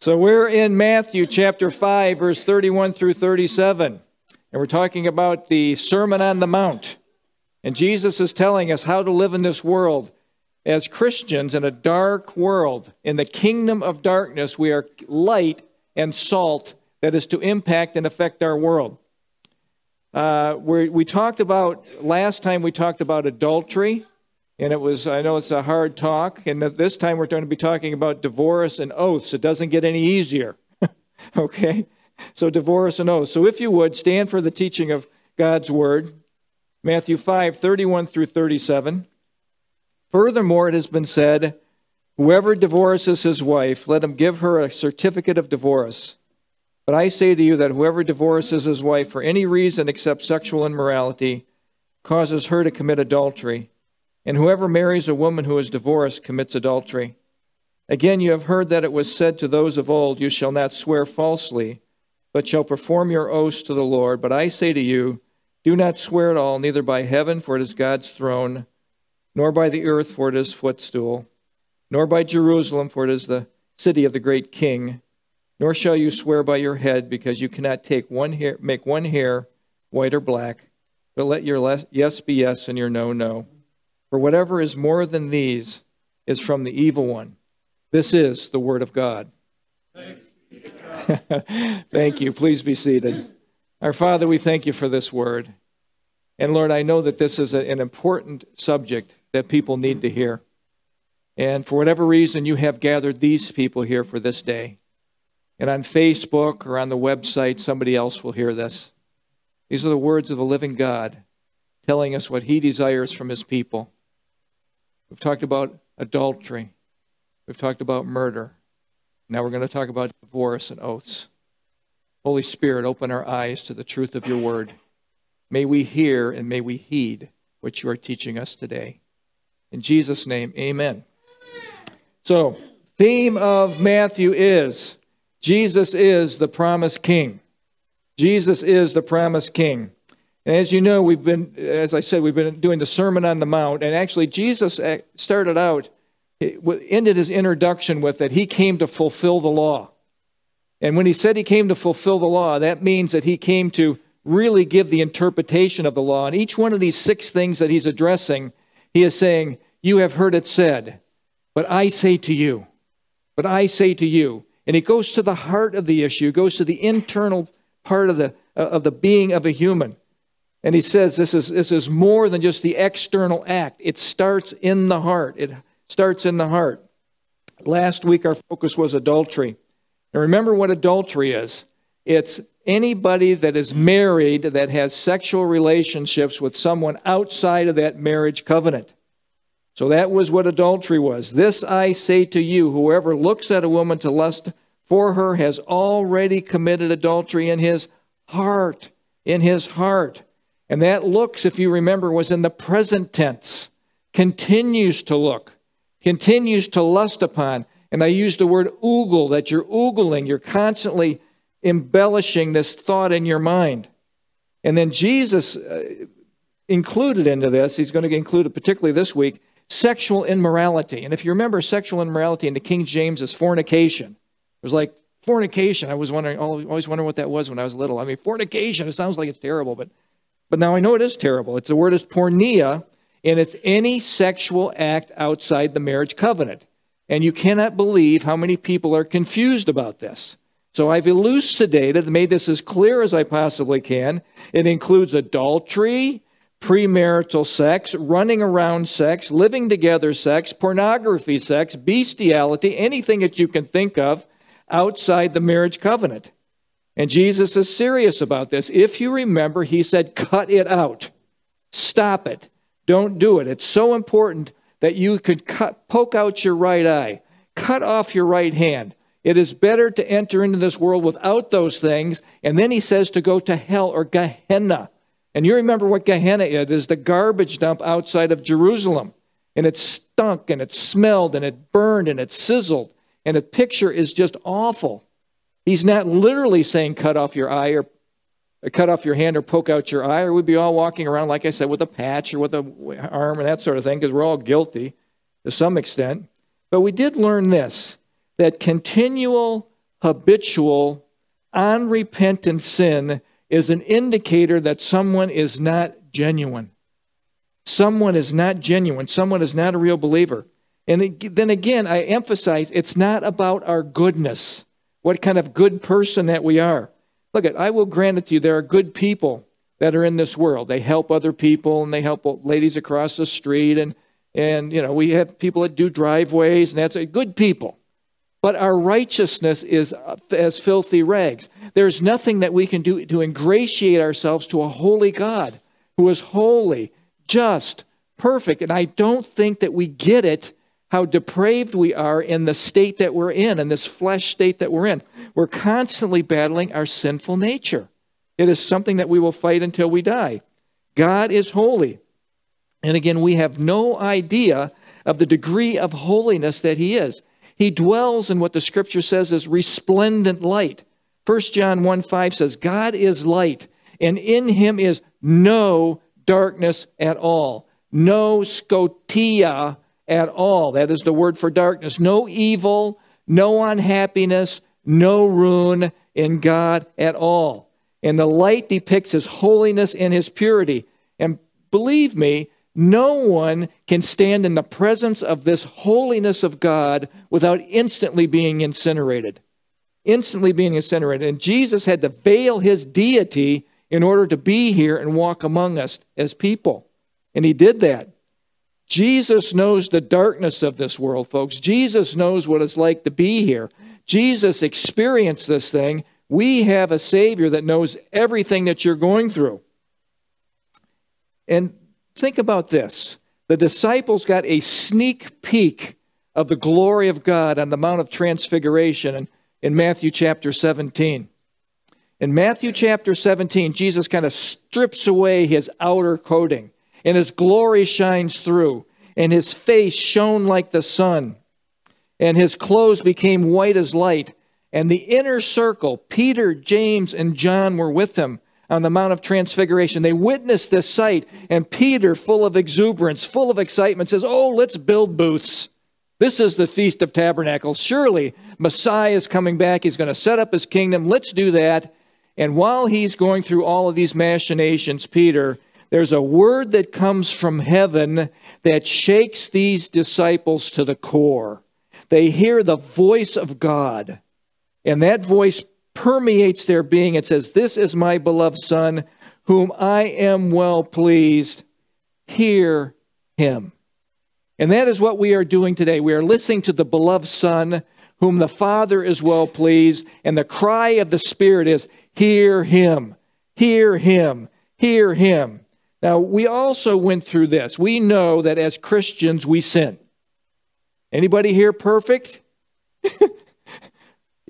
So we're in Matthew chapter 5, verse 31 through 37. And we're talking about the Sermon on the Mount. And Jesus is telling us how to live in this world. As Christians in a dark world, in the kingdom of darkness, we are light and salt that is to impact and affect our world. Last time we talked about adultery, and it was, I know it's a hard talk, and this time we're going to be talking about divorce and oaths. It doesn't get any easier, okay? So divorce and oaths. So if you would, stand for the teaching of God's Word, Matthew 5, 31 through 37. Furthermore, it has been said, whoever divorces his wife, let him give her a certificate of divorce. But I say to you that whoever divorces his wife for any reason except sexual immorality causes her to commit adultery. And whoever marries a woman who is divorced commits adultery. Again, you have heard that it was said to those of old, you shall not swear falsely, but shall perform your oaths to the Lord. But I say to you, do not swear at all, neither by heaven, for it is God's throne, nor by the earth, for it is his footstool, nor by Jerusalem, for it is the city of the great king. Nor shall you swear by your head, because you cannot make one hair white or black, but let your yes be yes and your no, no. For whatever is more than these is from the evil one. This is the word of God. Thanks be to God. Thank you. Please be seated. Our Father, we thank you for this word. And Lord, I know that this is an important subject that people need to hear. And for whatever reason, you have gathered these people here for this day. And on Facebook or on the website, somebody else will hear this. These are the words of the living God telling us what he desires from his people. We've talked about adultery. We've talked about murder. Now we're going to talk about divorce and oaths. Holy Spirit, open our eyes to the truth of your word. May we hear and may we heed what you are teaching us today. In Jesus' name, amen. So, theme of Matthew is Jesus is the promised king. Jesus is the promised king. And as you know, as I said, we've been doing the Sermon on the Mount. And actually, Jesus ended his introduction with that he came to fulfill the law. And when he said he came to fulfill the law, that means that he came to really give the interpretation of the law. And each one of these six things that he's addressing, he is saying, you have heard it said, but I say to you, but I say to you. And it goes to the heart of the issue, goes to the internal part of the being of a human. And he says this is more than just the external act. It starts in the heart. It starts in the heart. Last week our focus was adultery. And remember what adultery is. It's anybody that is married that has sexual relationships with someone outside of that marriage covenant. So that was what adultery was. This I say to you, whoever looks at a woman to lust for her has already committed adultery in his heart. In his heart. And that looks, if you remember, was in the present tense. Continues to look. Continues to lust upon. And I used the word oogle, that you're oogling. You're constantly embellishing this thought in your mind. And then Jesus included into this, he's going to include it particularly this week, sexual immorality. And if you remember, sexual immorality in the King James is fornication. It was like fornication. I was wondering, always wondering what that was when I was little. I mean, fornication, it sounds like it's terrible, but now I know it is terrible. It's the word is porneia, and it's any sexual act outside the marriage covenant. And you cannot believe how many people are confused about this. So I've elucidated, made this as clear as I possibly can. It includes adultery, premarital sex, running around sex, living together sex, pornography sex, bestiality, anything that you can think of outside the marriage covenant. And Jesus is serious about this. If you remember, he said, cut it out. Stop it. Don't do it. It's so important that you could poke out your right eye, cut off your right hand. It is better to enter into this world without those things. And then he says to go to hell or Gehenna. And you remember what Gehenna is the garbage dump outside of Jerusalem. And it stunk, and it smelled, and it burned, and it sizzled. And the picture is just awful. He's not literally saying cut off your eye or cut off your hand or poke out your eye, or we'd be all walking around, like I said, with a patch or with an arm and that sort of thing, because we're all guilty to some extent. But we did learn this, that continual habitual, unrepentant sin is an indicator that someone is not genuine. Someone is not genuine. Someone is not a real believer. And then again, I emphasize, it's not about our goodness, what kind of good person that we are. Look, I will grant it to you, there are good people that are in this world. They help other people, and they help ladies across the street, and you know, we have people that do driveways, and that's good people. But our righteousness is as filthy rags. There's nothing that we can do to ingratiate ourselves to a holy God who is holy, just, perfect. And I don't think that we get it, how depraved we are in the state that we're in this flesh state that we're in. We're constantly battling our sinful nature. It is something that we will fight until we die. God is holy. And again, we have no idea of the degree of holiness that he is. He dwells in what the scripture says is resplendent light. First John 1:5 says, God is light, and in him is no darkness at all. No scotia at all. That is the word for darkness. No evil, no unhappiness, no ruin in God at all. And the light depicts his holiness and his purity. And believe me, no one can stand in the presence of this holiness of God without instantly being incinerated. Instantly being incinerated. And Jesus had to veil his deity in order to be here and walk among us as people. And he did that. Jesus knows the darkness of this world, folks. Jesus knows what it's like to be here. Jesus experienced this thing. We have a Savior that knows everything that you're going through. And think about this. The disciples got a sneak peek of the glory of God on the Mount of Transfiguration in Matthew chapter 17. In Matthew chapter 17, Jesus kind of strips away his outer coating, and his glory shines through, and his face shone like the sun, and his clothes became white as light. And the inner circle, Peter, James, and John were with him on the Mount of Transfiguration. They witnessed this sight, and Peter, full of exuberance, full of excitement, says, oh, let's build booths. This is the Feast of Tabernacles. Surely Messiah is coming back. He's going to set up his kingdom. Let's do that. And while he's going through all of these machinations, Peter, there's a word that comes from heaven that shakes these disciples to the core. They hear the voice of God, and that voice permeates their being. It says, this is my beloved son, whom I am well pleased. Hear him. And that is what we are doing today. We are listening to the beloved son, whom the Father is well pleased. And the cry of the Spirit is, hear him, hear him, hear him. Now, we also went through this. We know that as Christians, we sin. Anybody here perfect?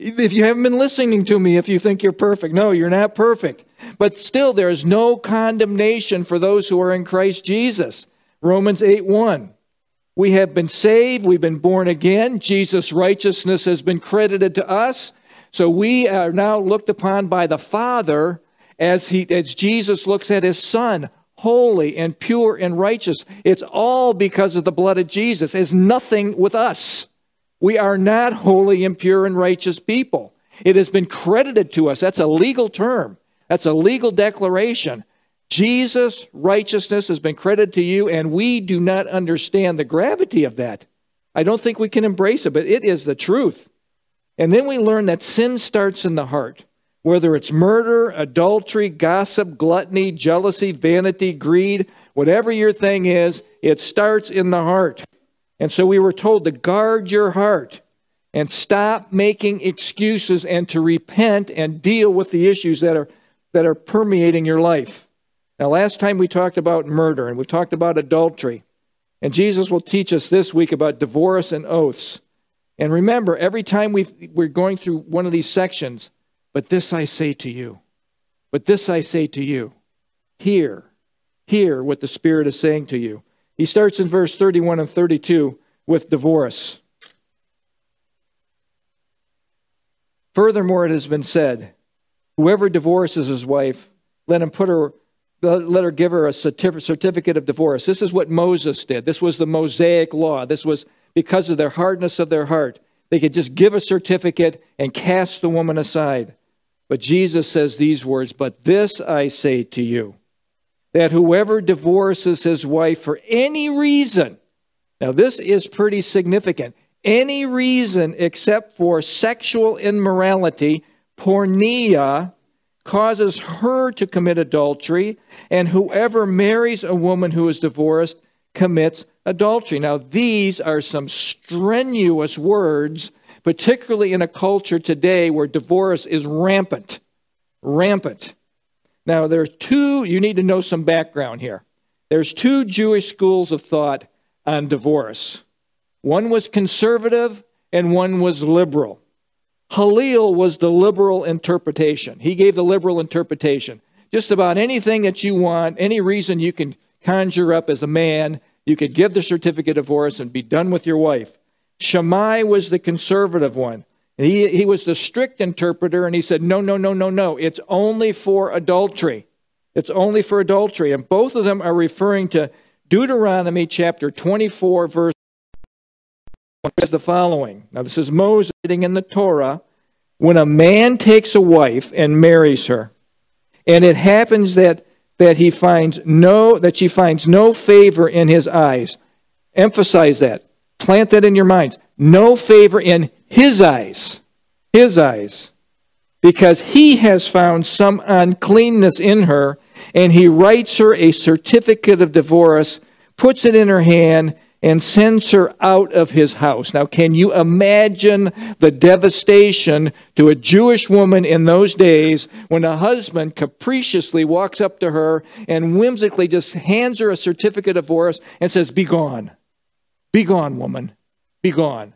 If you haven't been listening to me, if you think you're perfect, no, you're not perfect. But still, there is no condemnation for those who are in Christ Jesus. Romans 8:1. We have been saved. We've been born again. Jesus' righteousness has been credited to us. So we are now looked upon by the Father as Jesus looks at his Son, holy and pure and righteous. It's all because of the blood of Jesus. It's nothing with us. We are not holy and pure and righteous people. It has been credited to us. That's a legal term. That's a legal declaration. Jesus' righteousness has been credited to you, and we do not understand the gravity of that. I don't think we can embrace it, but it is the truth. And then we learn that sin starts in the heart, whether it's murder, adultery, gossip, gluttony, jealousy, vanity, greed, whatever your thing is, it starts in the heart. And so we were told to guard your heart and stop making excuses and to repent and deal with the issues that are permeating your life. Now, last time we talked about murder, and we talked about adultery. And Jesus will teach us this week about divorce and oaths. And remember, every time we're going through one of these sections, but this I say to you, but this I say to you, hear what the Spirit is saying to you. He starts in verse 31 and 32 with divorce. Furthermore, it has been said, whoever divorces his wife, let her give her a certificate of divorce. This is what Moses did. This was the Mosaic law. This was because of their hardness of their heart. They could just give a certificate and cast the woman aside. But Jesus says these words, "But this I say to you, that whoever divorces his wife for any reason," now this is pretty significant, "any reason except for sexual immorality, porneia, causes her to commit adultery, and whoever marries a woman who is divorced commits adultery." Now, these are some strenuous words, particularly in a culture today where divorce is rampant. Rampant. Now, there are two, you need to know some background here. There's two Jewish schools of thought on divorce. One was conservative and one was liberal. Halil was the liberal interpretation. He gave the liberal interpretation. Just about anything that you want, any reason you can conjure up as a man, you could give the certificate of divorce and be done with your wife. Shammai was the conservative one. He was the strict interpreter, and he said, no. It's only for adultery. It's only for adultery. And both of them are referring to Deuteronomy chapter 24, verse 1, says the following. Now, this is Moses writing in the Torah. When a man takes a wife and marries her, and it happens that she finds no favor in his eyes. Emphasize that. Plant that in your minds. No favor in his eyes. His eyes. Because he has found some uncleanness in her, and he writes her a certificate of divorce, puts it in her hand, and sends her out of his house. Now, can you imagine the devastation to a Jewish woman in those days when a husband capriciously walks up to her and whimsically just hands her a certificate of divorce and says, "Be gone. Be gone, woman. Be gone."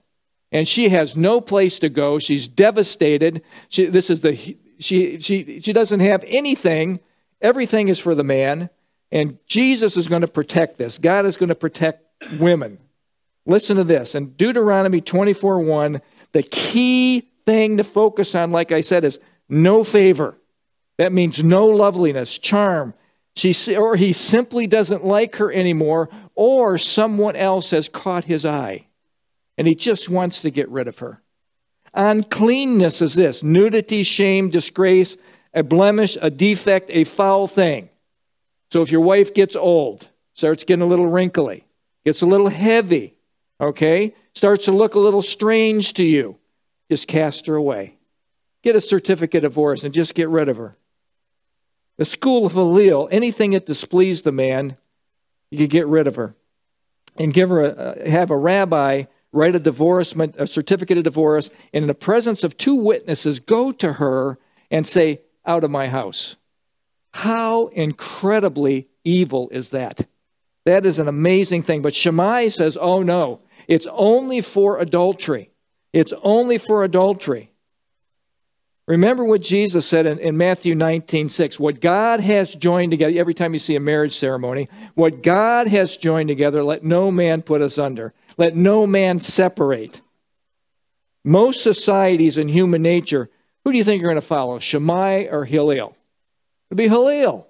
And she has no place to go. She's devastated. She doesn't have anything. Everything is for the man. And Jesus is going to protect this. God is going to protect women. Listen to this. In Deuteronomy 24:1, the key thing to focus on, like I said, is no favor. That means no loveliness, charm. He simply doesn't like her anymore, or someone else has caught his eye, and he just wants to get rid of her. Uncleanness is this: nudity, shame, disgrace, a blemish, a defect, a foul thing. So if your wife gets old, starts getting a little wrinkly, gets a little heavy, okay? Starts to look a little strange to you, just cast her away. Get a certificate of divorce and just get rid of her. The school of Halil, anything that displeased the man, you could get rid of her. And give her have a rabbi write a certificate of divorce, and in the presence of two witnesses, go to her and say, "Out of my house." How incredibly evil is that? That is an amazing thing. But Shammai says, oh no, it's only for adultery. It's only for adultery. Remember what Jesus said in Matthew 19:6. What God has joined together, every time you see a marriage ceremony, what God has joined together, let no man put asunder. Let no man separate. Most societies in human nature, who do you think are going to follow, Shammai or Halil? It'll be Halil.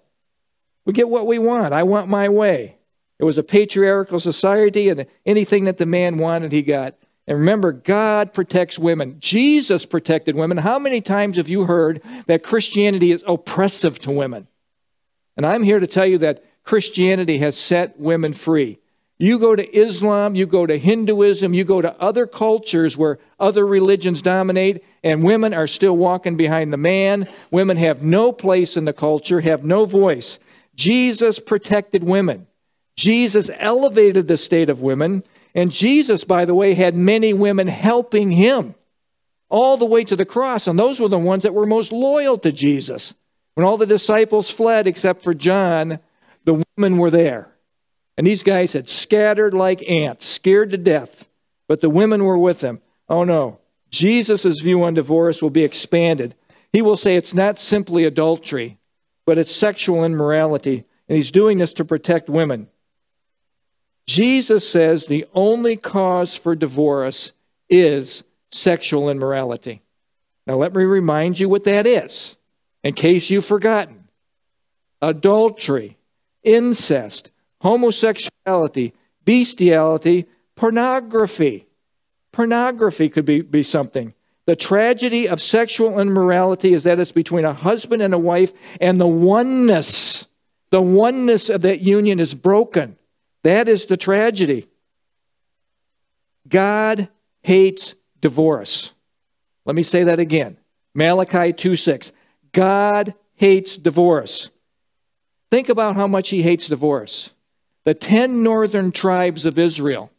We get what we want. I want my way. It was a patriarchal society, and anything that the man wanted, he got. And remember, God protects women. Jesus protected women. How many times have you heard that Christianity is oppressive to women? And I'm here to tell you that Christianity has set women free. You go to Islam, you go to Hinduism, you go to other cultures where other religions dominate, and women are still walking behind the man. Women have no place in the culture, have no voice. Jesus protected women. Jesus elevated the state of women, and Jesus, by the way, had many women helping him all the way to the cross, and those were the ones that were most loyal to Jesus. When all the disciples fled except for John, the women were there, and these guys had scattered like ants, scared to death, but the women were with him. Oh no, Jesus' view on divorce will be expanded. He will say it's not simply adultery, but it's sexual immorality, and he's doing this to protect women. Jesus says the only cause for divorce is sexual immorality. Now, let me remind you what that is, in case you've forgotten. Adultery, incest, homosexuality, bestiality, pornography. Pornography could be something. The tragedy of sexual immorality is that it's between a husband and a wife, and the oneness of that union is broken. That is the tragedy. God hates divorce. Let me say that again. Malachi 2:6. God hates divorce. Think about how much he hates divorce. The 10 northern tribes of Israel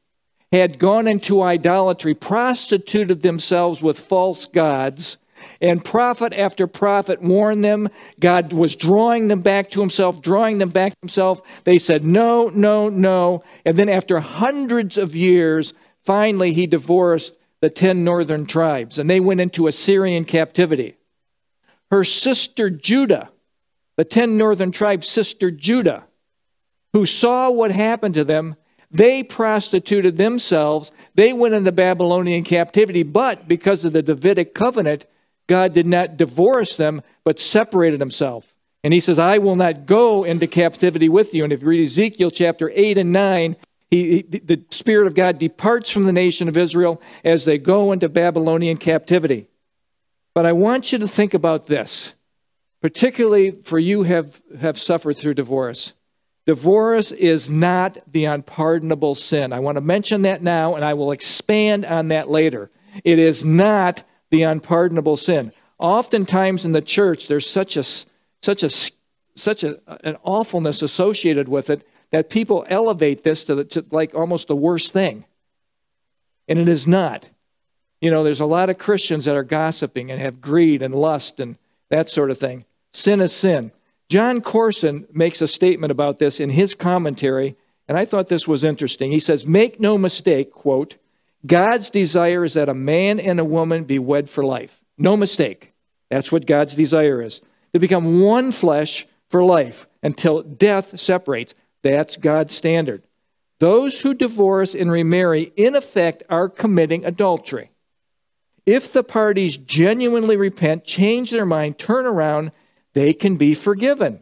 had gone into idolatry, prostituted themselves with false gods, and prophet after prophet warned them. God was drawing them back to himself, drawing them back to himself. They said, no, no, no. And then after hundreds of years, finally he divorced the 10 northern tribes, and they went into Assyrian captivity. Her sister Judah, the 10 northern tribes' sister Judah, who saw what happened to them, they prostituted themselves. They went into Babylonian captivity, but because of the Davidic covenant, God did not divorce them, but separated himself. And he says, I will not go into captivity with you. And if you read Ezekiel chapter 8 and 9, the Spirit of God departs from the nation of Israel as they go into Babylonian captivity. But I want you to think about this, particularly for you have suffered through divorce. Divorce is not the unpardonable sin. I want to mention that now, and I will expand on that later. It is not the unpardonable sin. Oftentimes in the church, there's such an awfulness associated with it that people elevate this to like almost the worst thing, and it is not. You know, there's a lot of Christians that are gossiping and have greed and lust and that sort of thing. Sin is sin. John Corson makes a statement about this in his commentary, and I thought this was interesting. He says, make no mistake, quote, God's desire is that a man and a woman be wed for life. No mistake. That's what God's desire is. To become one flesh for life until death separates. That's God's standard. Those who divorce and remarry, in effect, are committing adultery. If the parties genuinely repent, change their mind, turn around, they can be forgiven.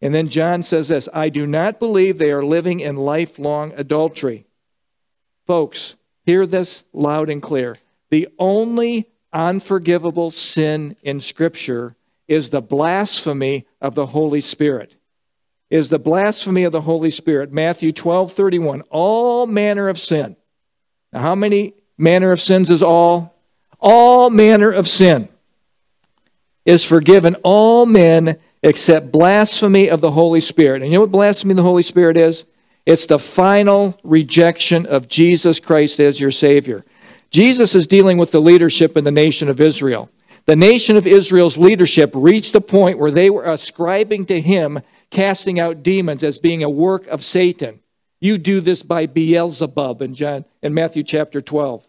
And then John says this, I do not believe they are living in lifelong adultery. Folks, hear this loud and clear. The only unforgivable sin in Scripture is the blasphemy of the Holy Spirit. Is the blasphemy of the Holy Spirit. Matthew 12:31, all manner of sin. Now, how many manner of sins is all? All manner of sin is forgiven all men except blasphemy of the Holy Spirit. And you know what blasphemy of the Holy Spirit is? It's the final rejection of Jesus Christ as your Savior. Jesus is dealing with the leadership in the nation of Israel. The nation of Israel's leadership reached the point where they were ascribing to him casting out demons as being a work of Satan. You do this by Beelzebub in Matthew chapter 12.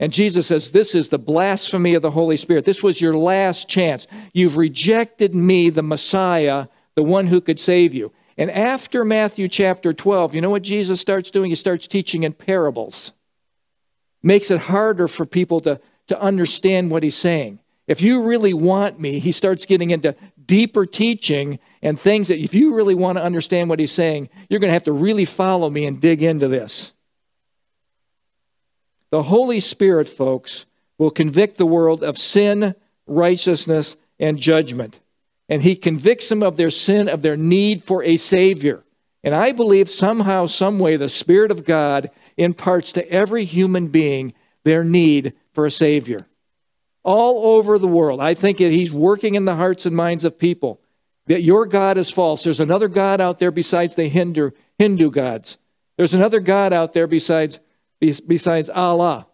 And Jesus says, this is the blasphemy of the Holy Spirit. This was your last chance. You've rejected me, the Messiah, the one who could save you. And after Matthew chapter 12, you know what Jesus starts doing? He starts teaching in parables. Makes it harder for people to understand what he's saying. If you really want me, he starts getting into deeper teaching and things that if you really want to understand what he's saying, you're going to have to really follow me and dig into this. The Holy Spirit, folks, will convict the world of sin, righteousness, and judgment. And he convicts them of their sin, of their need for a Savior. And I believe somehow, some way, the Spirit of God imparts to every human being their need for a Savior. All over the world, I think that he's working in the hearts and minds of people that your God is false. There's another God out there besides the Hindu gods. There's another God out there besides Allah.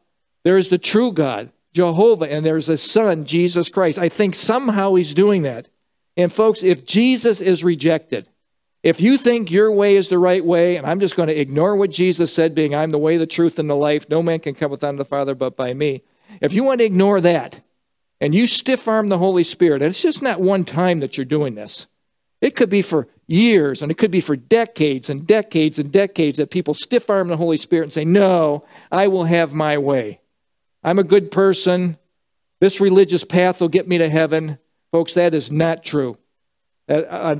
There is the true God, Jehovah, and there's his son, Jesus Christ. I think somehow he's doing that. And folks, if Jesus is rejected, if you think your way is the right way, and I'm just going to ignore what Jesus said, being I'm the way, the truth, and the life, no man can come unto the Father but by me. If you want to ignore that, and you stiff-arm the Holy Spirit, and it's just not one time that you're doing this. It could be for years, and it could be for decades and decades and decades that people stiff-arm the Holy Spirit and say, no, I will have my way. I'm a good person. This religious path will get me to heaven. Folks, that is not true.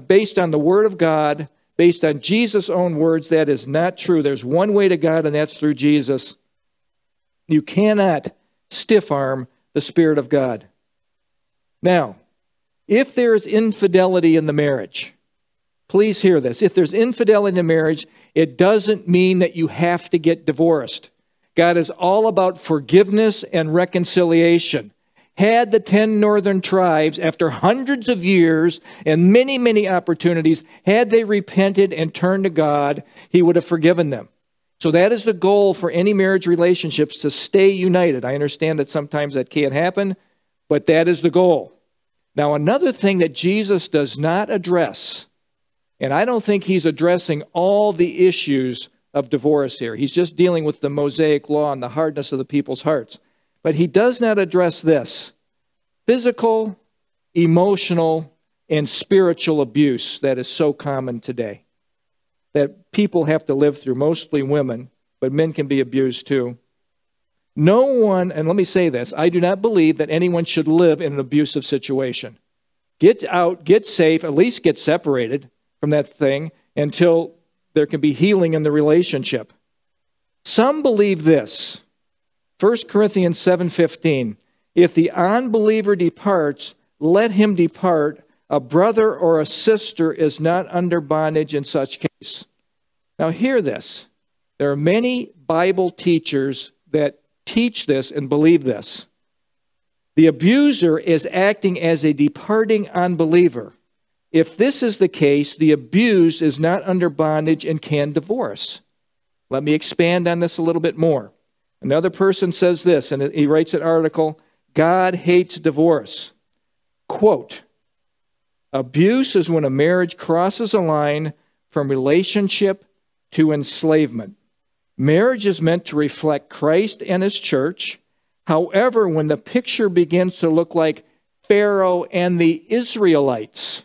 Based on the Word of God, based on Jesus' own words, that is not true. There's one way to God, and that's through Jesus. You cannot stiff arm the Spirit of God. Now, if there is infidelity in the marriage, please hear this. If there's infidelity in marriage, it doesn't mean that you have to get divorced. God is all about forgiveness and reconciliation. Had the 10 northern tribes, after hundreds of years and many, many opportunities, had they repented and turned to God, he would have forgiven them. So that is the goal for any marriage relationships, to stay united. I understand that sometimes that can't happen, but that is the goal. Now, another thing that Jesus does not address, and I don't think he's addressing all the issues of divorce here. He's just dealing with the Mosaic law and the hardness of the people's hearts. But he does not address this: physical, emotional, and spiritual abuse that is so common today, that people have to live through, mostly women, but men can be abused too. No one, and let me say this, I do not believe that anyone should live in an abusive situation. Get out, get safe, at least get separated from that thing until there can be healing in the relationship. Some believe this. 1 Corinthians 7:15, if the unbeliever departs, let him depart. A brother or a sister is not under bondage in such case. Now hear this. There are many Bible teachers that teach this and believe this. The abuser is acting as a departing unbeliever. If this is the case, the abused is not under bondage and can divorce. Let me expand on this a little bit more. Another person says this, and he writes an article, God hates divorce. Quote, abuse is when a marriage crosses a line from relationship to enslavement. Marriage is meant to reflect Christ and his church. However, when the picture begins to look like Pharaoh and the Israelites.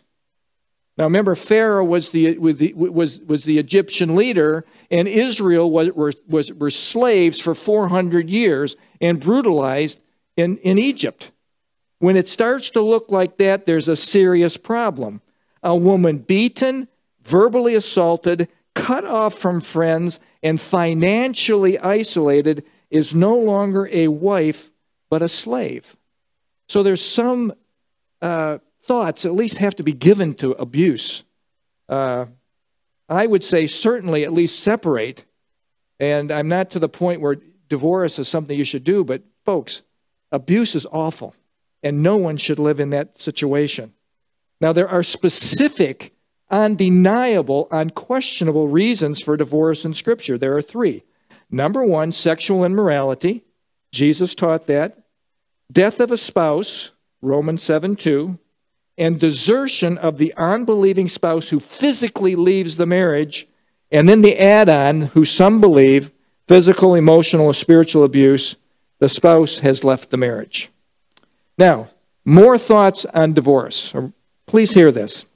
Now remember, Pharaoh was the Egyptian leader, and Israel were slaves for 400 years and brutalized in Egypt. When it starts to look like that, there's a serious problem. A woman beaten, verbally assaulted, cut off from friends, and financially isolated is no longer a wife but a slave. So there's some thoughts at least have to be given to abuse. I would say certainly at least separate. And I'm not to the point where divorce is something you should do, but folks, abuse is awful, and no one should live in that situation. Now, there are specific, undeniable, unquestionable reasons for divorce in Scripture. There are three. Number one, sexual immorality. Jesus taught that. Death of a spouse, Romans 7:2. And desertion of the unbelieving spouse who physically leaves the marriage, and then the add-on, who some believe, physical, emotional, or spiritual abuse, the spouse has left the marriage. Now, more thoughts on divorce. Please hear this.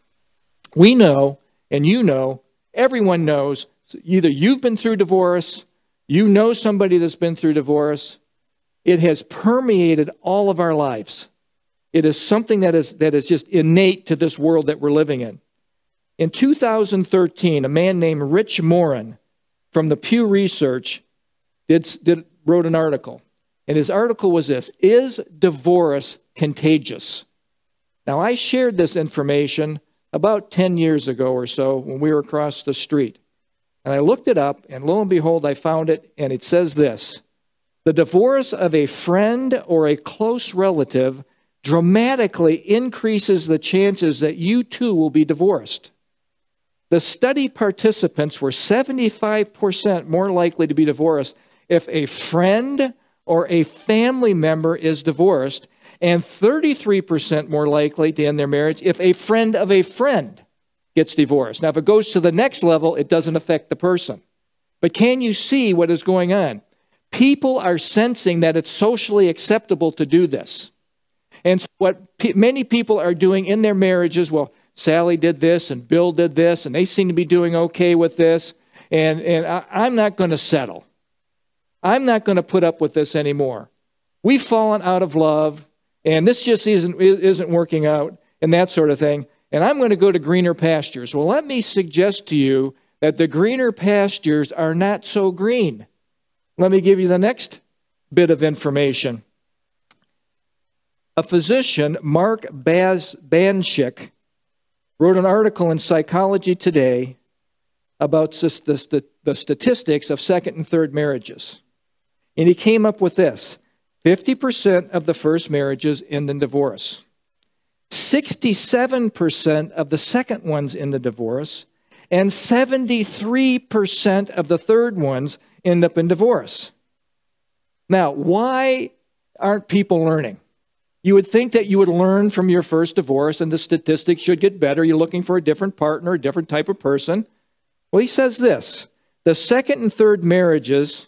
We know, and you know, everyone knows, either you've been through divorce, you know somebody that's been through divorce. It has permeated all of our lives. It is something that is just innate to this world that we're living in. In 2013, a man named Rich Morin from the Pew Research wrote an article. And his article was this: is divorce contagious? Now, I shared this information about 10 years ago or so when we were across the street. And I looked it up, and lo and behold, I found it, and it says this: the divorce of a friend or a close relative dramatically increases the chances that you too will be divorced. The study participants were 75% more likely to be divorced if a friend or a family member is divorced, and 33% more likely to end their marriage if a friend of a friend gets divorced. Now, if it goes to the next level, it doesn't affect the person. But can you see what is going on? People are sensing that it's socially acceptable to do this. And so what many people are doing in their marriages, well, Sally did this and Bill did this, and they seem to be doing okay with this, and I'm not going to settle. I'm not going to put up with this anymore. We've fallen out of love, and this just isn't working out, and that sort of thing, and I'm going to go to greener pastures. Well, let me suggest to you that the greener pastures are not so green. Let me give you the next bit of information. A physician, Mark Baz Banschik, wrote an article in Psychology Today about the statistics of second and third marriages. And he came up with this. 50% of the first marriages end in divorce. 67% of the second ones end in divorce. And 73% of the third ones end up in divorce. Now, why aren't people learning? You would think that you would learn from your first divorce and the statistics should get better. You're looking for a different partner, a different type of person. Well, he says this. The second and third marriages,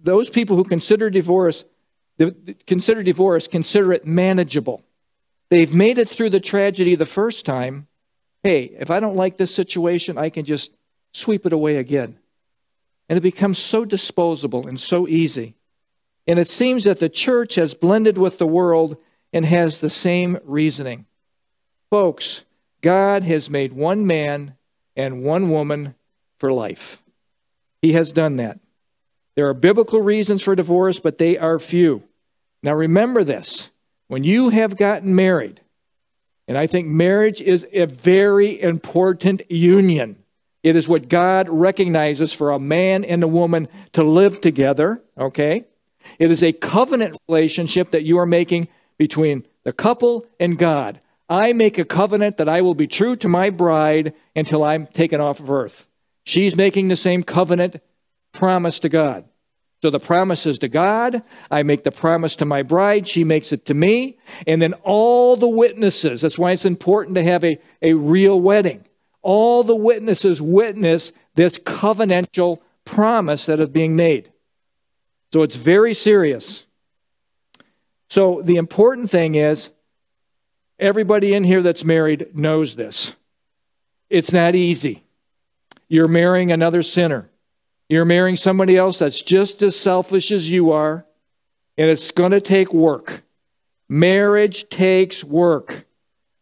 those people who consider divorce, consider it manageable. They've made it through the tragedy the first time. Hey, if I don't like this situation, I can just sweep it away again. And it becomes so disposable and so easy. And it seems that the church has blended with the world and has the same reasoning. Folks, God has made one man and one woman for life. He has done that. There are biblical reasons for divorce, but they are few. Now remember this. When you have gotten married, and I think marriage is a very important union. It is what God recognizes for a man and a woman to live together, okay? It is a covenant relationship that you are making between the couple and God. I make a covenant that I will be true to my bride until I'm taken off of earth. She's making the same covenant promise to God. So the promise is to God. I make the promise to my bride. She makes it to me. And then all the witnesses, that's why it's important to have a real wedding. All the witnesses witness this covenantal promise that is being made. So it's very serious. So the important thing is, everybody in here that's married knows this. It's not easy. You're marrying another sinner. You're marrying somebody else that's just as selfish as you are. And it's going to take work. Marriage takes work.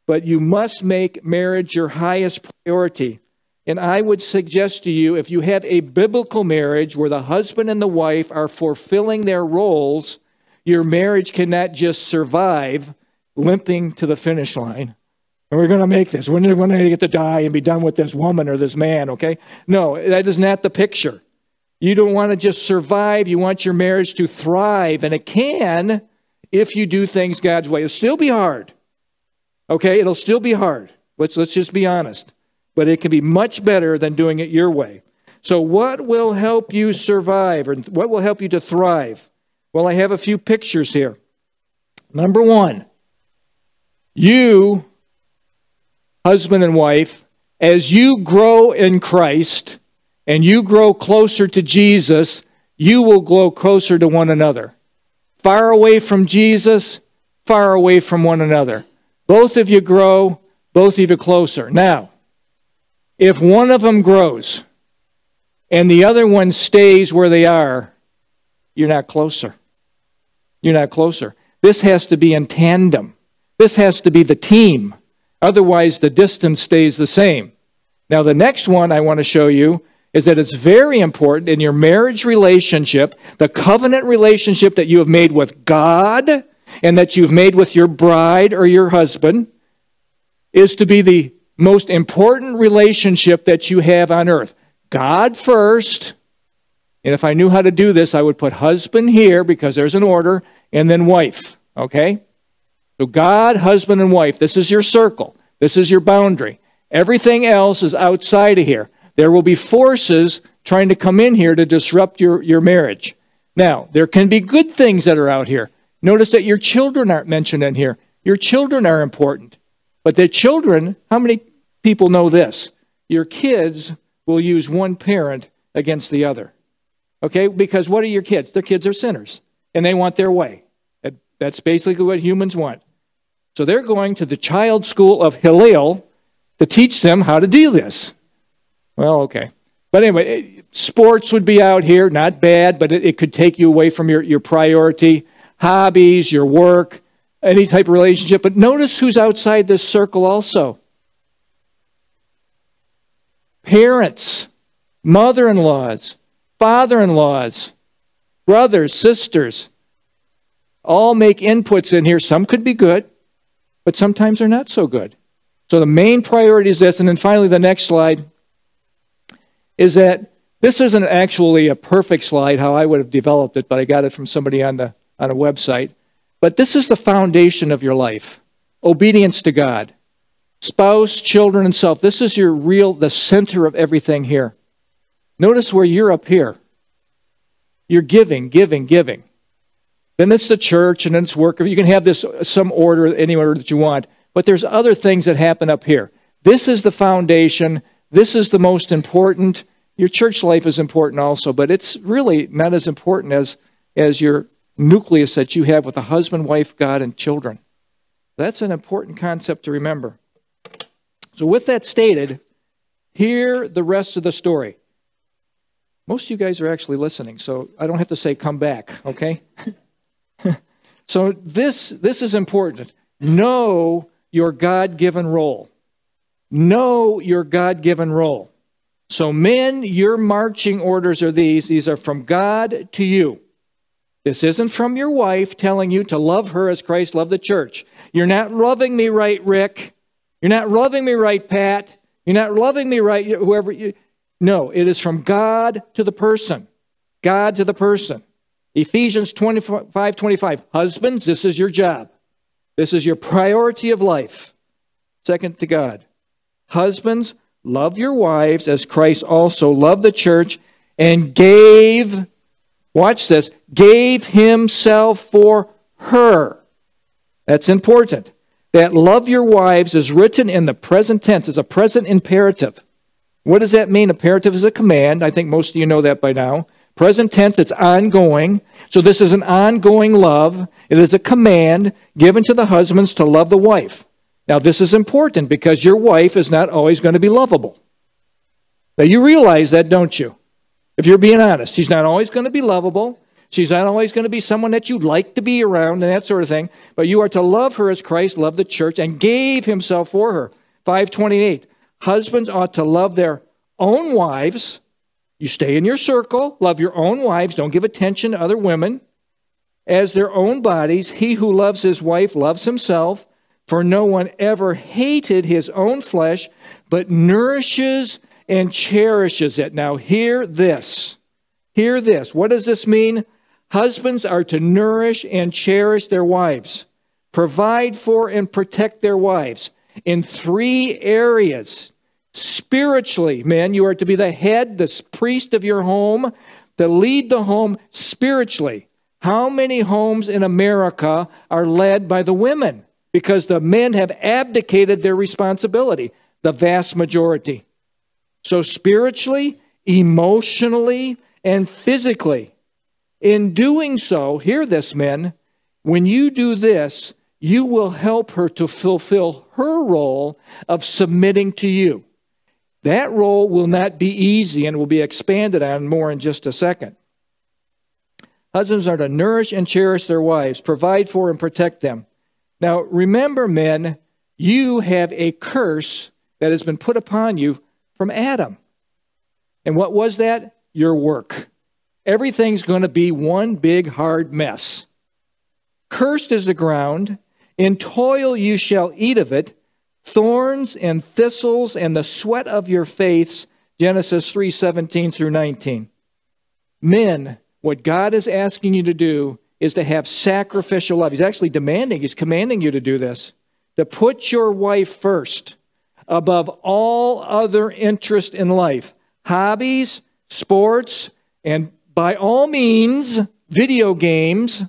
But you must make marriage your highest priority. And I would suggest to you, if you have a biblical marriage where the husband and the wife are fulfilling their roles, your marriage cannot just survive limping to the finish line. And we're going to make this. We're going to get to die and be done with this woman or this man, okay? No, that is not the picture. You don't want to just survive. You want your marriage to thrive. And it can if you do things God's way. It'll still be hard, okay? It'll still be hard. Let's just be honest. But it can be much better than doing it your way. So what will help you survive, or what will help you to thrive? Well, I have a few pictures here. Number one, you, husband and wife, as you grow in Christ and you grow closer to Jesus, you will grow closer to one another. Far away from Jesus, far away from one another. Both of you grow, both of you closer. Now, if one of them grows and the other one stays where they are, you're not closer. You're not closer. This has to be in tandem. This has to be the team. Otherwise, the distance stays the same. Now, the next one I want to show you is that it's very important in your marriage relationship, the covenant relationship that you have made with God and that you've made with your bride or your husband, is to be the most important relationship that you have on earth. God first. And if I knew how to do this, I would put husband here because there's an order, and then wife. Okay? So God, husband, and wife. This is your circle. This is your boundary. Everything else is outside of here. There will be forces trying to come in here to disrupt your marriage. Now, there can be good things that are out here. Notice that your children aren't mentioned in here. Your children are important. But their children, how many people know this? Your kids will use one parent against the other. Okay? Because what are your kids? Their kids are sinners. And they want their way. That's basically what humans want. So they're going to the child school of Halil to teach them how to do this. Well, okay. But anyway, sports would be out here. Not bad, but it could take you away from your priority. Hobbies, your work, any type of relationship. But notice who's outside this circle also. Parents, mother-in-laws, father-in-laws, brothers, sisters, all make inputs in here. Some could be good, but sometimes they're not so good. So the main priority is this. And then finally, the next slide is that this isn't actually a perfect slide, how I would have developed it, but I got it from somebody on a website. But this is the foundation of your life. Obedience to God. Spouse, children, and self. This is your real, the center of everything here. Notice where you're up here. You're giving, giving, giving. Then it's the church, and then it's work. You can have this some order, any order that you want. But there's other things that happen up here. This is the foundation. This is the most important. Your church life is important also, but it's really not as important as your nucleus that you have with a husband, wife, God, and children. That's an important concept to remember. So with that stated, hear the rest of the story. Most of you guys are actually listening, so I don't have to say come back, okay? So this is important. Know your God-given role. Know your God-given role. So men, your marching orders are these. These are from God to you. This isn't from your wife telling you to love her as Christ loved the church. You're not loving me right, Rick. You're not loving me right, Pat. You're not loving me right, whoever you... No, it is from God to the person. God to the person. Ephesians 5:25. Husbands, this is your job. This is your priority of life. Second to God. Husbands, love your wives as Christ also loved the church and gave, watch this, gave himself for her. That's important. That love your wives is written in the present tense. It's a present imperative. What does that mean? Imperative is a command. I think most of you know that by now. Present tense, it's ongoing. So this is an ongoing love. It is a command given to the husbands to love the wife. Now, this is important because your wife is not always going to be lovable. Now, you realize that, don't you? If you're being honest, she's not always going to be lovable. She's not always going to be someone that you like to be around and that sort of thing. But you are to love her as Christ loved the church and gave himself for her. 5:28. Husbands ought to love their own wives. You stay in your circle. Love your own wives. Don't give attention to other women. As their own bodies, he who loves his wife loves himself. For no one ever hated his own flesh, but nourishes and cherishes it. Now hear this. Hear this. What does this mean? Husbands are to nourish and cherish their wives. Provide for and protect their wives in three areas. Spiritually, men, you are to be the head, the priest of your home, to lead the home spiritually. How many homes in America are led by the women? Because the men have abdicated their responsibility, the vast majority. So spiritually, emotionally, and physically. In doing so, hear this, men, when you do this, you will help her to fulfill her role of submitting to you. That role will not be easy and will be expanded on more in just a second. Husbands are to nourish and cherish their wives, provide for and protect them. Now, remember, men, you have a curse that has been put upon you from Adam. And what was that? Your work. Everything's going to be one big hard mess. Cursed is the ground. In toil you shall eat of it. Thorns and thistles and the sweat of your face. Genesis 3:17 through 19. Men, what God is asking you to do is to have sacrificial love. He's actually demanding, he's commanding you to do this, to put your wife first above all other interest in life, hobbies, sports, and by all means, video games.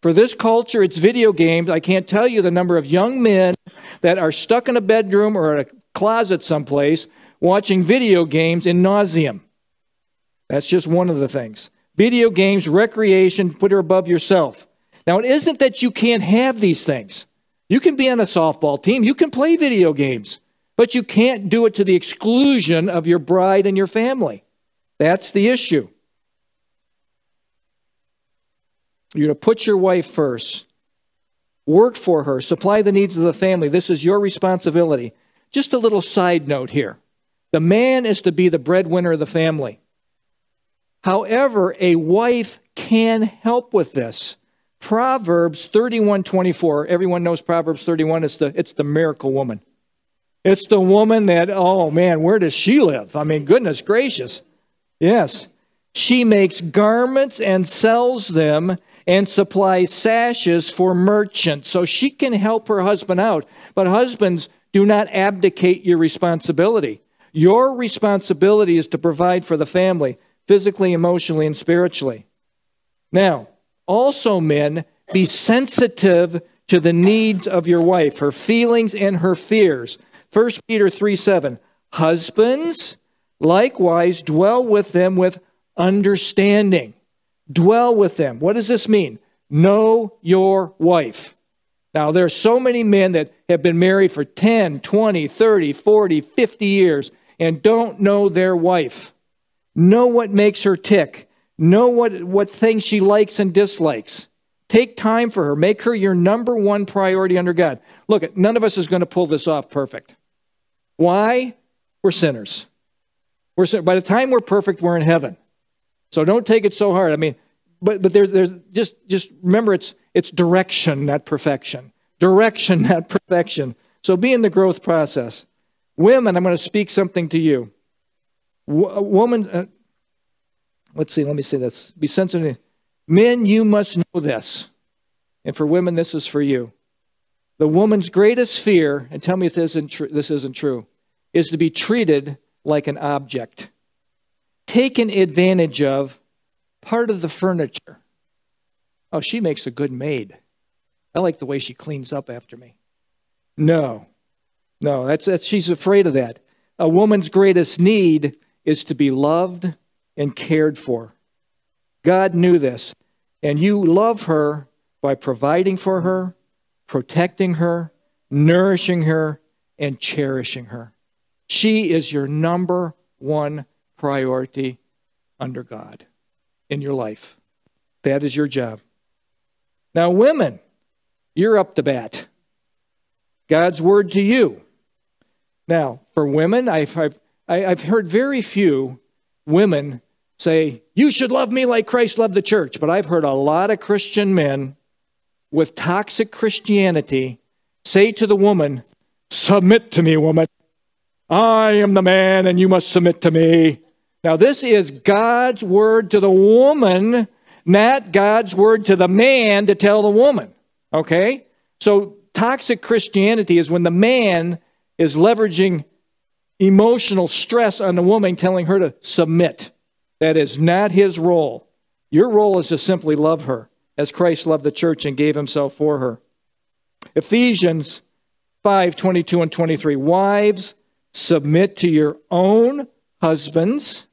For this culture, it's video games. I can't tell you the number of young men that are stuck in a bedroom or a closet someplace watching video games in nauseam. That's just one of the things. Video games, recreation, put her above yourself. Now, it isn't that you can't have these things. You can be on a softball team. You can play video games. But you can't do it to the exclusion of your bride and your family. That's the issue. You're to put your wife first. Work for her. Supply the needs of the family. This is your responsibility. Just a little side note here. The man is to be the breadwinner of the family. However, a wife can help with this. Proverbs 31:24. Everyone knows Proverbs 31. It's the miracle woman. It's the woman that, oh man, where does she live? I mean, goodness gracious. Yes. She makes garments and sells them and supplies sashes for merchants. So she can help her husband out. But husbands, do not abdicate your responsibility. Your responsibility is to provide for the family, physically, emotionally, and spiritually. Now, also men, be sensitive to the needs of your wife, her feelings and her fears. 1 Peter 3:7, husbands, likewise, dwell with them with understanding. Dwell with them. What does this mean? Know your wife. Now, there are so many men that have been married for 10, 20, 30, 40, 50 years and don't know their wife. Know what makes her tick. Know what things she likes and dislikes. Take time for her. Make her your number one priority under God. Look, none of us is going to pull this off perfect. Why? We're sinners. By the time we're perfect, we're in heaven. So don't take it so hard. I mean, but there's just remember it's direction, not perfection. Direction, not perfection. So be in the growth process. Women, I'm going to speak something to you. Let me say this. Be sensitive. Men, you must know this. And for women, this is for you. The woman's greatest fear, and tell me if this isn't true, is to be treated like an object, taken advantage of, part of the furniture. Oh, she makes a good maid. I like the way she cleans up after me. No, she's afraid of that. A woman's greatest need is to be loved and cared for. God knew this, and you love her by providing for her, protecting her, nourishing her, and cherishing her. She is your number one priority under God in your life. That is your job. Now, women, you're up to bat. God's word to you. Now, for women, I've heard very few women say, you should love me like Christ loved the church. But I've heard a lot of Christian men with toxic Christianity say to the woman, submit to me, woman. I am the man and you must submit to me. Now, this is God's word to the woman, not God's word to the man to tell the woman. Okay? So toxic Christianity is when the man is leveraging emotional stress on the woman, telling her to submit. That is not his role. Your role is to simply love her as Christ loved the church and gave himself for her. Ephesians 5:22 and 23. Wives, submit to your own husbands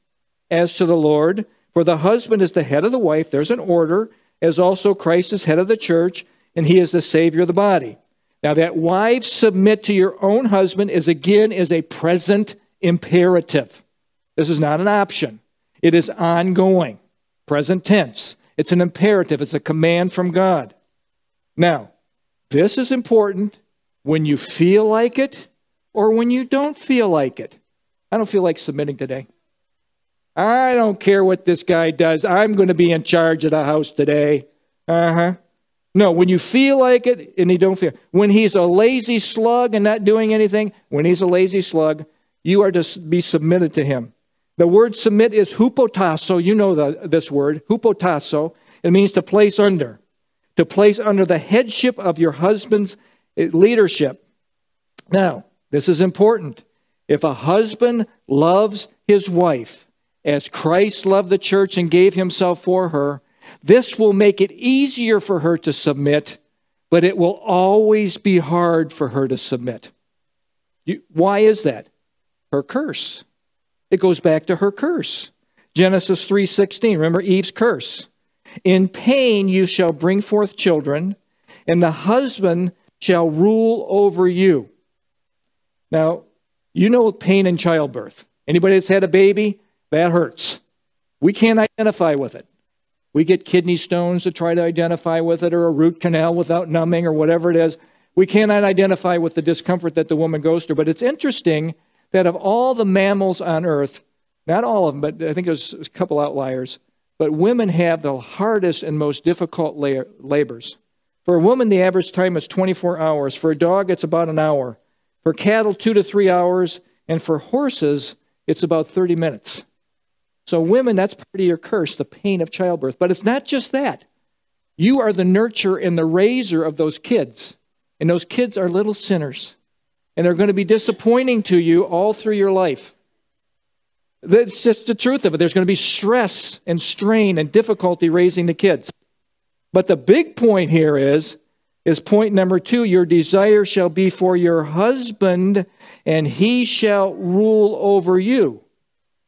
as to the Lord, for the husband is the head of the wife. There's an order, as also Christ is head of the church, and he is the Savior of the body. Now, that wives submit to your own husband is a present imperative. This is not an option. It is ongoing, present tense. It's an imperative. It's a command from God. Now, this is important when you feel like it or when you don't feel like it. I don't feel like submitting today. I don't care what this guy does. I'm going to be in charge of the house today. No, when you feel like it and you don't feel. When he's a lazy slug and not doing anything, when he's a lazy slug, you are to be submitted to him. The word submit is hupotasso. You know this word, hupotasso. It means to place under. To place under the headship of your husband's leadership. Now, this is important. If a husband loves his wife as Christ loved the church and gave himself for her, this will make it easier for her to submit, but it will always be hard for her to submit. Why is that? Her curse. It goes back to her curse. Genesis 3:16. Remember Eve's curse. In pain you shall bring forth children, and the husband shall rule over you. Now, you know pain in childbirth. Anybody that's had a baby, that hurts. We can't identify with it. We get kidney stones to try to identify with it, or a root canal without numbing, or whatever it is. We cannot identify with the discomfort that the woman goes through. But it's interesting that of all the mammals on Earth, not all of them, but I think there's a couple outliers, But women have the hardest and most difficult labors. For a woman, the average time is 24 hours. For a dog, it's about an hour. For cattle, 2 to 3 hours. And for horses, it's about 30 minutes. So women, that's part of your curse, the pain of childbirth. But it's not just that. You are the nurturer and the raiser of those kids. And those kids are little sinners. And they're going to be disappointing to you all through your life. That's just the truth of it. There's going to be stress and strain and difficulty raising the kids. But the big point here is point number 2, your desire shall be for your husband, and he shall rule over you.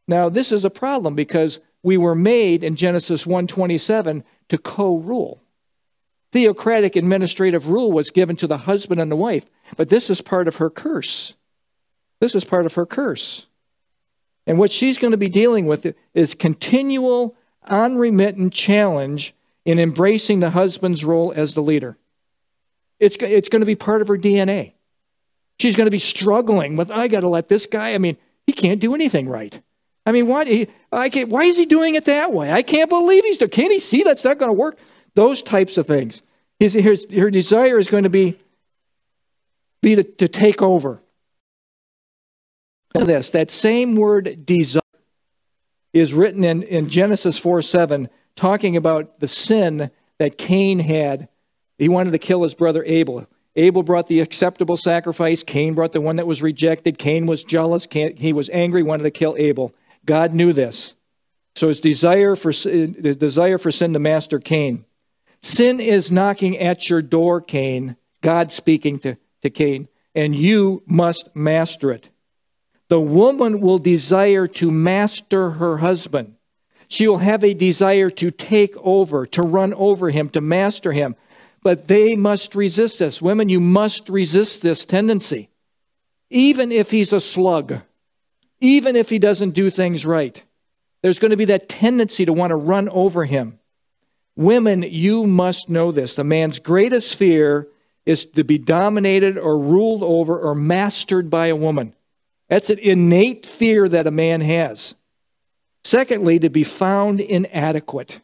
Now, this is a problem because we were made in Genesis 1:27 to co-rule. Theocratic administrative rule was given to the husband and the wife, but this is part of her curse. This is part of her curse. And what she's going to be dealing with is continual, unremittent challenge in embracing the husband's role as the leader. It's going to be part of her DNA. She's going to be struggling with, I got to let this guy, I mean, he can't do anything right. I mean, why is he doing it that way? I can't believe can't he see that's not going to work? Those types of things. Her desire is going to be to take over. This, that same word desire is written in Genesis 4:7, talking about the sin that Cain had. He wanted to kill his brother Abel. Abel brought the acceptable sacrifice. Cain brought the one that was rejected. Cain was jealous. He was angry, wanted to kill Abel. God knew this. So his desire for sin to master Cain. Sin is knocking at your door, Cain. God speaking to Cain. And you must master it. The woman will desire to master her husband. She will have a desire to take over, to run over him, to master him. But they must resist this. Women, you must resist this tendency. Even if he's a slug. Even if he doesn't do things right, there's going to be that tendency to want to run over him. Women, you must know this. The man's greatest fear is to be dominated or ruled over or mastered by a woman. That's an innate fear that a man has. Secondly, to be found inadequate.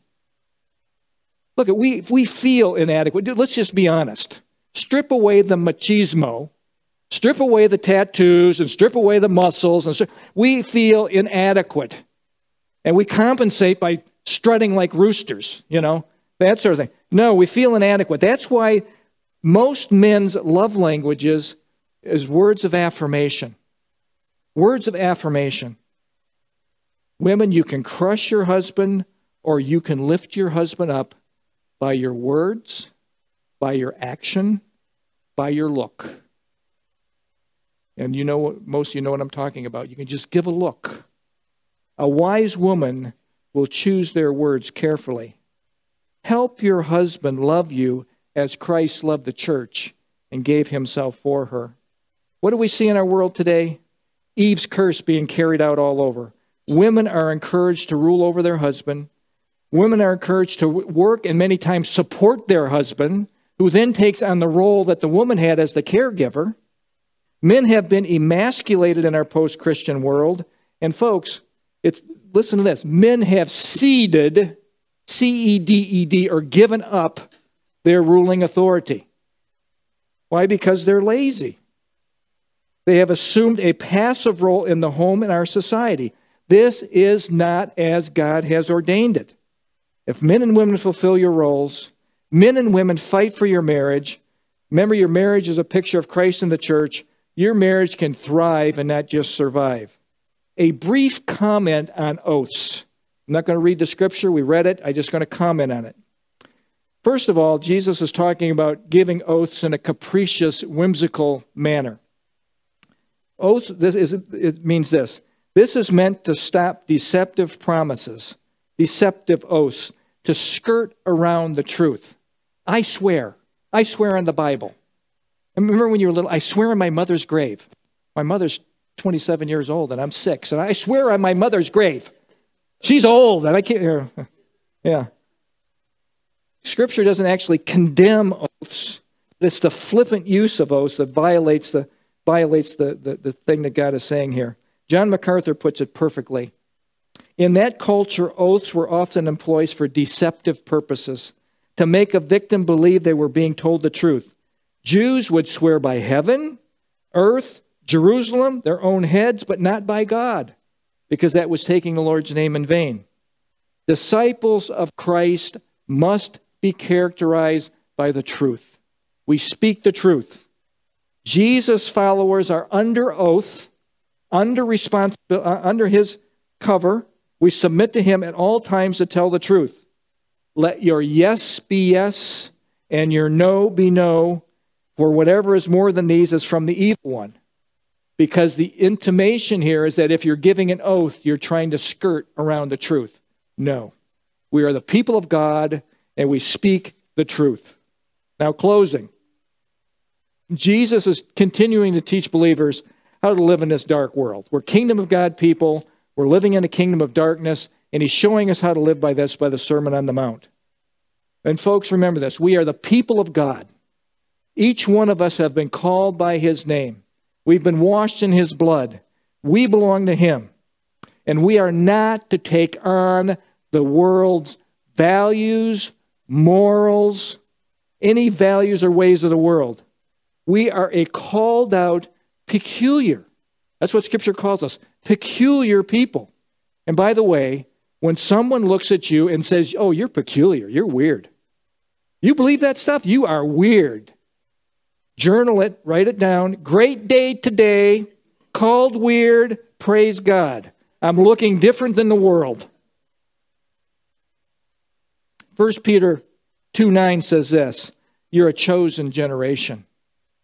Look, if we feel inadequate, let's just be honest. Strip away the machismo. Strip away the tattoos and strip away the muscles. And we feel inadequate. And we compensate by strutting like roosters, you know, that sort of thing. No, we feel inadequate. That's why most men's love languages is words of affirmation. Words of affirmation. Women, you can crush your husband or you can lift your husband up by your words, by your action, by your look. And you know, most of you know what I'm talking about. You can just give a look. A wise woman will choose their words carefully. Help your husband love you as Christ loved the church and gave himself for her. What do we see in our world today? Eve's curse being carried out all over. Women are encouraged to rule over their husband. Women are encouraged to work and many times support their husband, who then takes on the role that the woman had as the caregiver. Men have been emasculated in our post-Christian world. And folks, listen to this. Men have ceded, C-E-D-E-D, or given up their ruling authority. Why? Because they're lazy. They have assumed a passive role in the home and our society. This is not as God has ordained it. If men and women fulfill your roles, men and women fight for your marriage. Remember, your marriage is a picture of Christ and the church. Your marriage can thrive and not just survive. A brief comment on oaths. I'm not going to read the scripture. We read it. I'm just going to comment on it. First of all, Jesus is talking about giving oaths in a capricious, whimsical manner. Oath, it means this. This is meant to stop deceptive promises, deceptive oaths, to skirt around the truth. I swear. I swear on the Bible. I remember when you were little, I swear on my mother's grave. My mother's 27 years old and I'm 6. And I swear on my mother's grave. She's old and I can't. Yeah. Scripture doesn't actually condemn oaths. It's the flippant use of oaths that violates the thing that God is saying here. John MacArthur puts it perfectly. In that culture, oaths were often employed for deceptive purposes, to make a victim believe they were being told the truth. Jews would swear by heaven, earth, Jerusalem, their own heads, but not by God, because that was taking the Lord's name in vain. Disciples of Christ must be characterized by the truth. We speak the truth. Jesus' followers are under oath, under his cover. We submit to him at all times to tell the truth. Let your yes be yes and your no be no, for whatever is more than these is from the evil one. Because the intimation here is that if you're giving an oath, you're trying to skirt around the truth. No. We are the people of God, and we speak the truth. Now, closing. Jesus is continuing to teach believers how to live in this dark world. We're kingdom of God people. We're living in a kingdom of darkness, and he's showing us how to live by this by the Sermon on the Mount. And folks, remember this. We are the people of God. Each one of us have been called by his name. We've been washed in his blood. We belong to him. And we are not to take on the world's values, morals, any values or ways of the world. We are a called out peculiar. That's what Scripture calls us, peculiar people. And by the way, when someone looks at you and says, oh, you're peculiar, you're weird. You believe that stuff? You are weird. Journal it, write it down. Great day today, called weird, praise God. I'm looking different than the world. 1 Peter 2:9 says this, you're a chosen generation.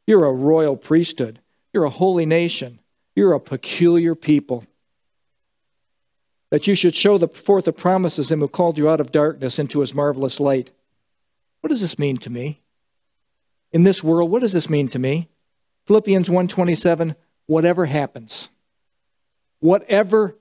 You're a royal priesthood. You're a holy nation. You're a peculiar people. That you should show forth the promises him who called you out of darkness into his marvelous light. What does this mean to me? In this world, what does this mean to me? Philippians 1:27, whatever happens. Whatever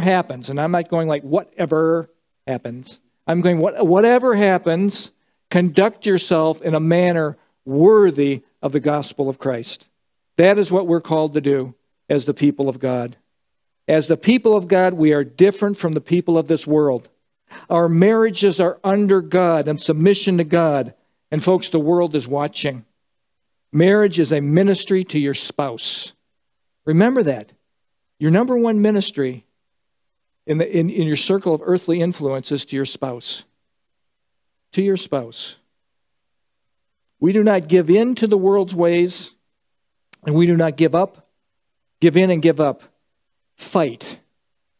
happens. And I'm not going like, whatever happens. I'm going, whatever happens, conduct yourself in a manner worthy of the gospel of Christ. That is what we're called to do as the people of God. As the people of God, we are different from the people of this world. Our marriages are under God and submission to God. And folks, the world is watching. Marriage is a ministry to your spouse. Remember that. Your number one ministry in your circle of earthly influence is to your spouse. To your spouse. We do not give in to the world's ways, and we do not give up. Give in and give up. Fight.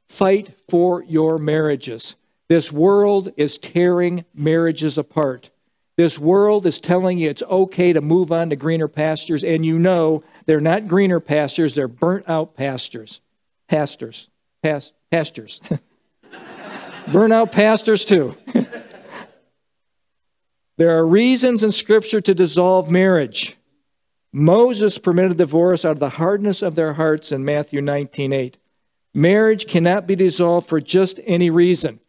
Fight for your marriages. This world is tearing marriages apart. This world is telling you it's okay to move on to greener pastures, and you know they're not greener pastures, they're burnt-out pastures. Pastures. Burnt-out pastures, too. There are reasons in Scripture to dissolve marriage. Moses permitted divorce out of the hardness of their hearts in Matthew 19:8. Marriage cannot be dissolved for just any reason.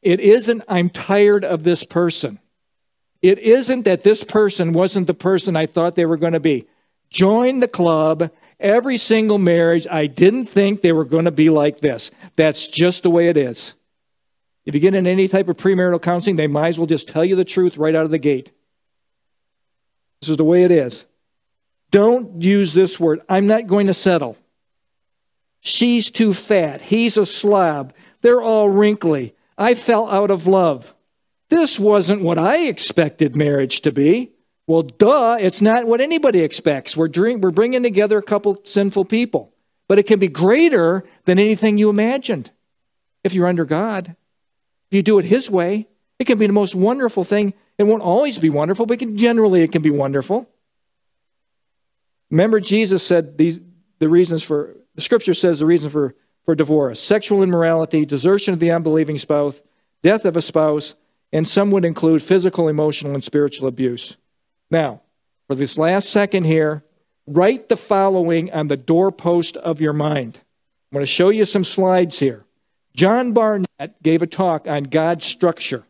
It isn't, I'm tired of this person. It isn't that this person wasn't the person I thought they were going to be. Join the club. Every single marriage, I didn't think they were going to be like this. That's just the way it is. If you get in any type of premarital counseling, they might as well just tell you the truth right out of the gate. This is the way it is. Don't use this word. I'm not going to settle. She's too fat. He's a slob. They're all wrinkly. I fell out of love. This wasn't what I expected marriage to be. Well, duh, it's not what anybody expects. We're bringing together a couple sinful people. But it can be greater than anything you imagined. If you're under God, if you do it his way, it can be the most wonderful thing. It won't always be wonderful, but generally it can be wonderful. Remember, Jesus said the Scripture says the reason for divorce, sexual immorality, desertion of the unbelieving spouse, death of a spouse, and some would include physical, emotional, and spiritual abuse. Now, for this last second here, write the following on the doorpost of your mind. I'm going to show you some slides here. John Barnett gave a talk on God's structure.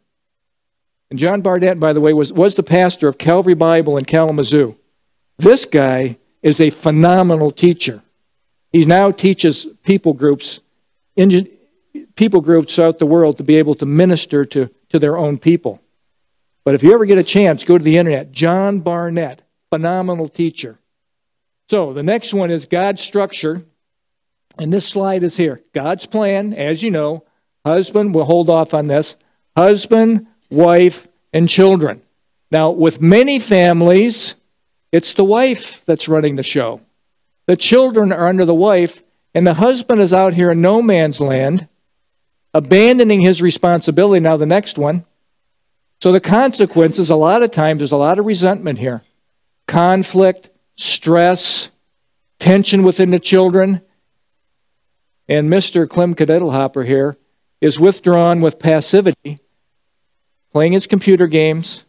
And John Barnett, by the way, was the pastor of Calvary Bible in Kalamazoo. This guy is a phenomenal teacher. He now teaches people groups, people groups throughout the world to be able to minister to their own people. But if you ever get a chance, go to the internet. John Barnett, phenomenal teacher. So the next one is God's structure. And this slide is here. God's plan, as you know, husband, we'll hold off on this, husband, wife, and children. Now, with many families, it's the wife that's running the show. The children are under the wife, and the husband is out here in no man's land, abandoning his responsibility. Now, the next one. So the consequences, a lot of times, there's a lot of resentment here. Conflict, stress, tension within the children. And Mr. Clem Cadetelhopper here is withdrawn with passivity, playing his computer games,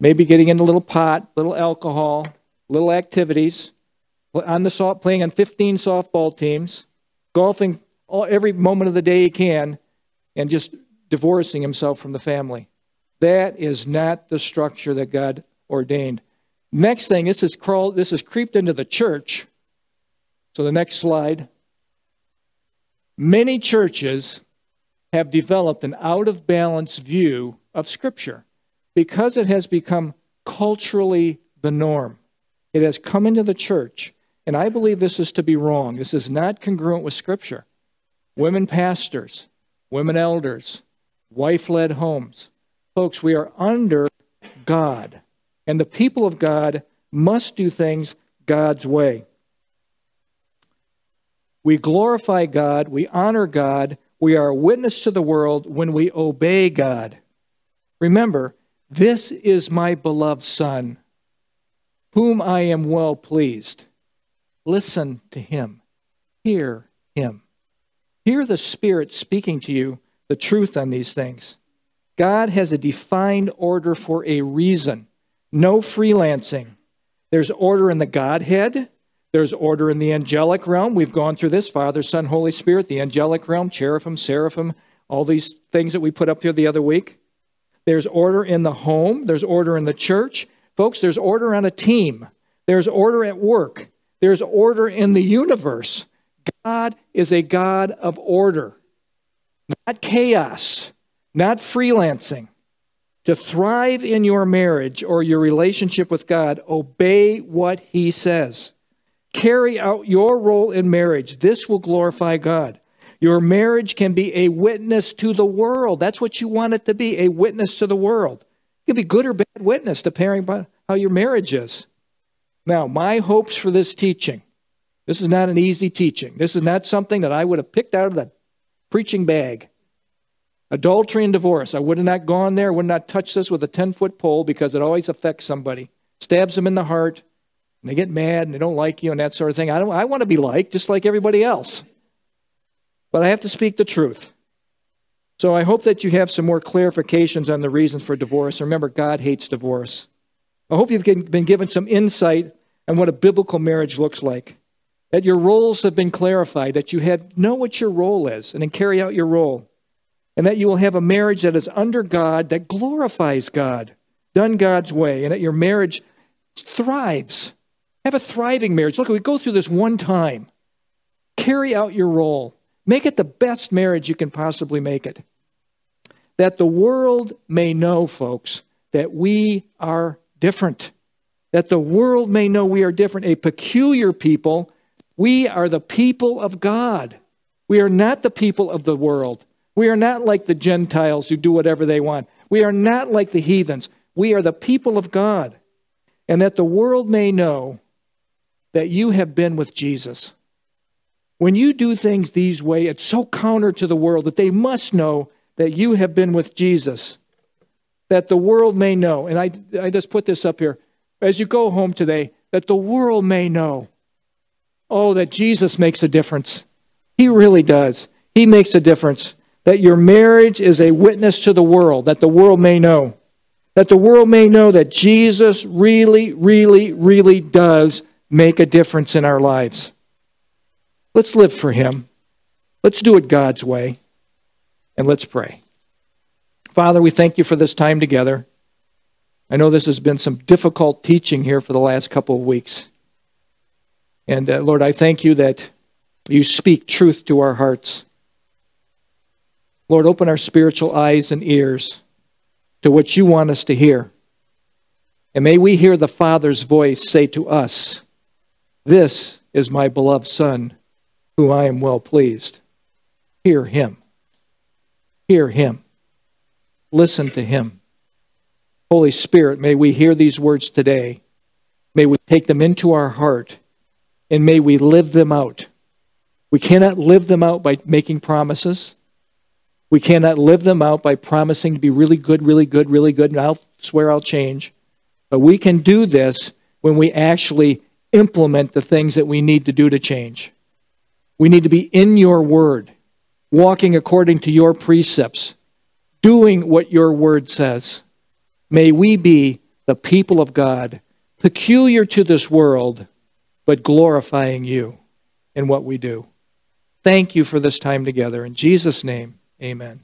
maybe getting into a little pot, little alcohol, little activities, playing on 15 softball teams, golfing every moment of the day he can, and just divorcing himself from the family. That is not the structure that God ordained. Next thing, this is creeped into the church. So the next slide. Many churches have developed an out-of-balance view of Scripture because it has become culturally the norm. It has come into the church, and I believe this is to be wrong. This is not congruent with Scripture. Women pastors, women elders, wife-led homes. Folks, we are under God, and the people of God must do things God's way. We glorify God, we honor God, we are a witness to the world when we obey God. Remember, this is my beloved Son, whom I am well pleased. Listen to him. Hear him. Hear the Spirit speaking to you the truth on these things. God has a defined order for a reason. No freelancing. There's order in the Godhead. There's order in the angelic realm. We've gone through this. Father, Son, Holy Spirit, the angelic realm, cherubim, seraphim, all these things that we put up here the other week. There's order in the home. There's order in the church. Folks, there's order on a team. There's order at work. There's order in the universe. God is a God of order, not chaos, not freelancing. To thrive in your marriage or your relationship with God, obey what he says. Carry out your role in marriage. This will glorify God. Your marriage can be a witness to the world. That's what you want it to be, a witness to the world. It can be good or bad witness, depending on how your marriage is. Now, my hopes for this teaching. This is not an easy teaching. This is not something that I would have picked out of the preaching bag. Adultery and divorce. I would have not gone there, would not touch this with a 10-foot pole because it always affects somebody. Stabs them in the heart. And they get mad and they don't like you and that sort of thing. I want to be liked just like everybody else. But I have to speak the truth. So I hope that you have some more clarifications on the reasons for divorce. Remember, God hates divorce. I hope you've been given some insight on what a biblical marriage looks like. That your roles have been clarified. That you know what your role is and then carry out your role. And that you will have a marriage that is under God, that glorifies God, done God's way. And that your marriage thrives. Have a thriving marriage. Look, we go through this one time. Carry out your role. Make it the best marriage you can possibly make it. That the world may know, folks, that we are different. That the world may know we are different, a peculiar people. We are the people of God. We are not the people of the world. We are not like the Gentiles who do whatever they want. We are not like the heathens. We are the people of God. And that the world may know that you have been with Jesus. When you do things these way, it's so counter to the world that they must know that you have been with Jesus. That the world may know, and I just put this up here, as you go home today, that the world may know, oh, that Jesus makes a difference. He really does. He makes a difference. That your marriage is a witness to the world, that the world may know. That the world may know that Jesus really, really, really does make a difference in our lives. Let's live for him. Let's do it God's way. And let's pray. Father, we thank you for this time together. I know this has been some difficult teaching here for the last couple of weeks. And Lord, I thank you that you speak truth to our hearts. Lord, open our spiritual eyes and ears to what you want us to hear. And may we hear the Father's voice say to us, "This is my beloved Son, whom I am well pleased." Hear him. Hear him. Listen to him. Holy Spirit, may we hear these words today. May we take them into our heart, and may we live them out. We cannot live them out by making promises. We cannot live them out by promising to be really good, really good, really good, and I'll swear I'll change. But we can do this when we actually implement the things that we need to do to change. We need to be in your word, walking according to your precepts, doing what your word says. May we be the people of God, peculiar to this world, but glorifying you in what we do. Thank you for this time together. In Jesus' name, amen.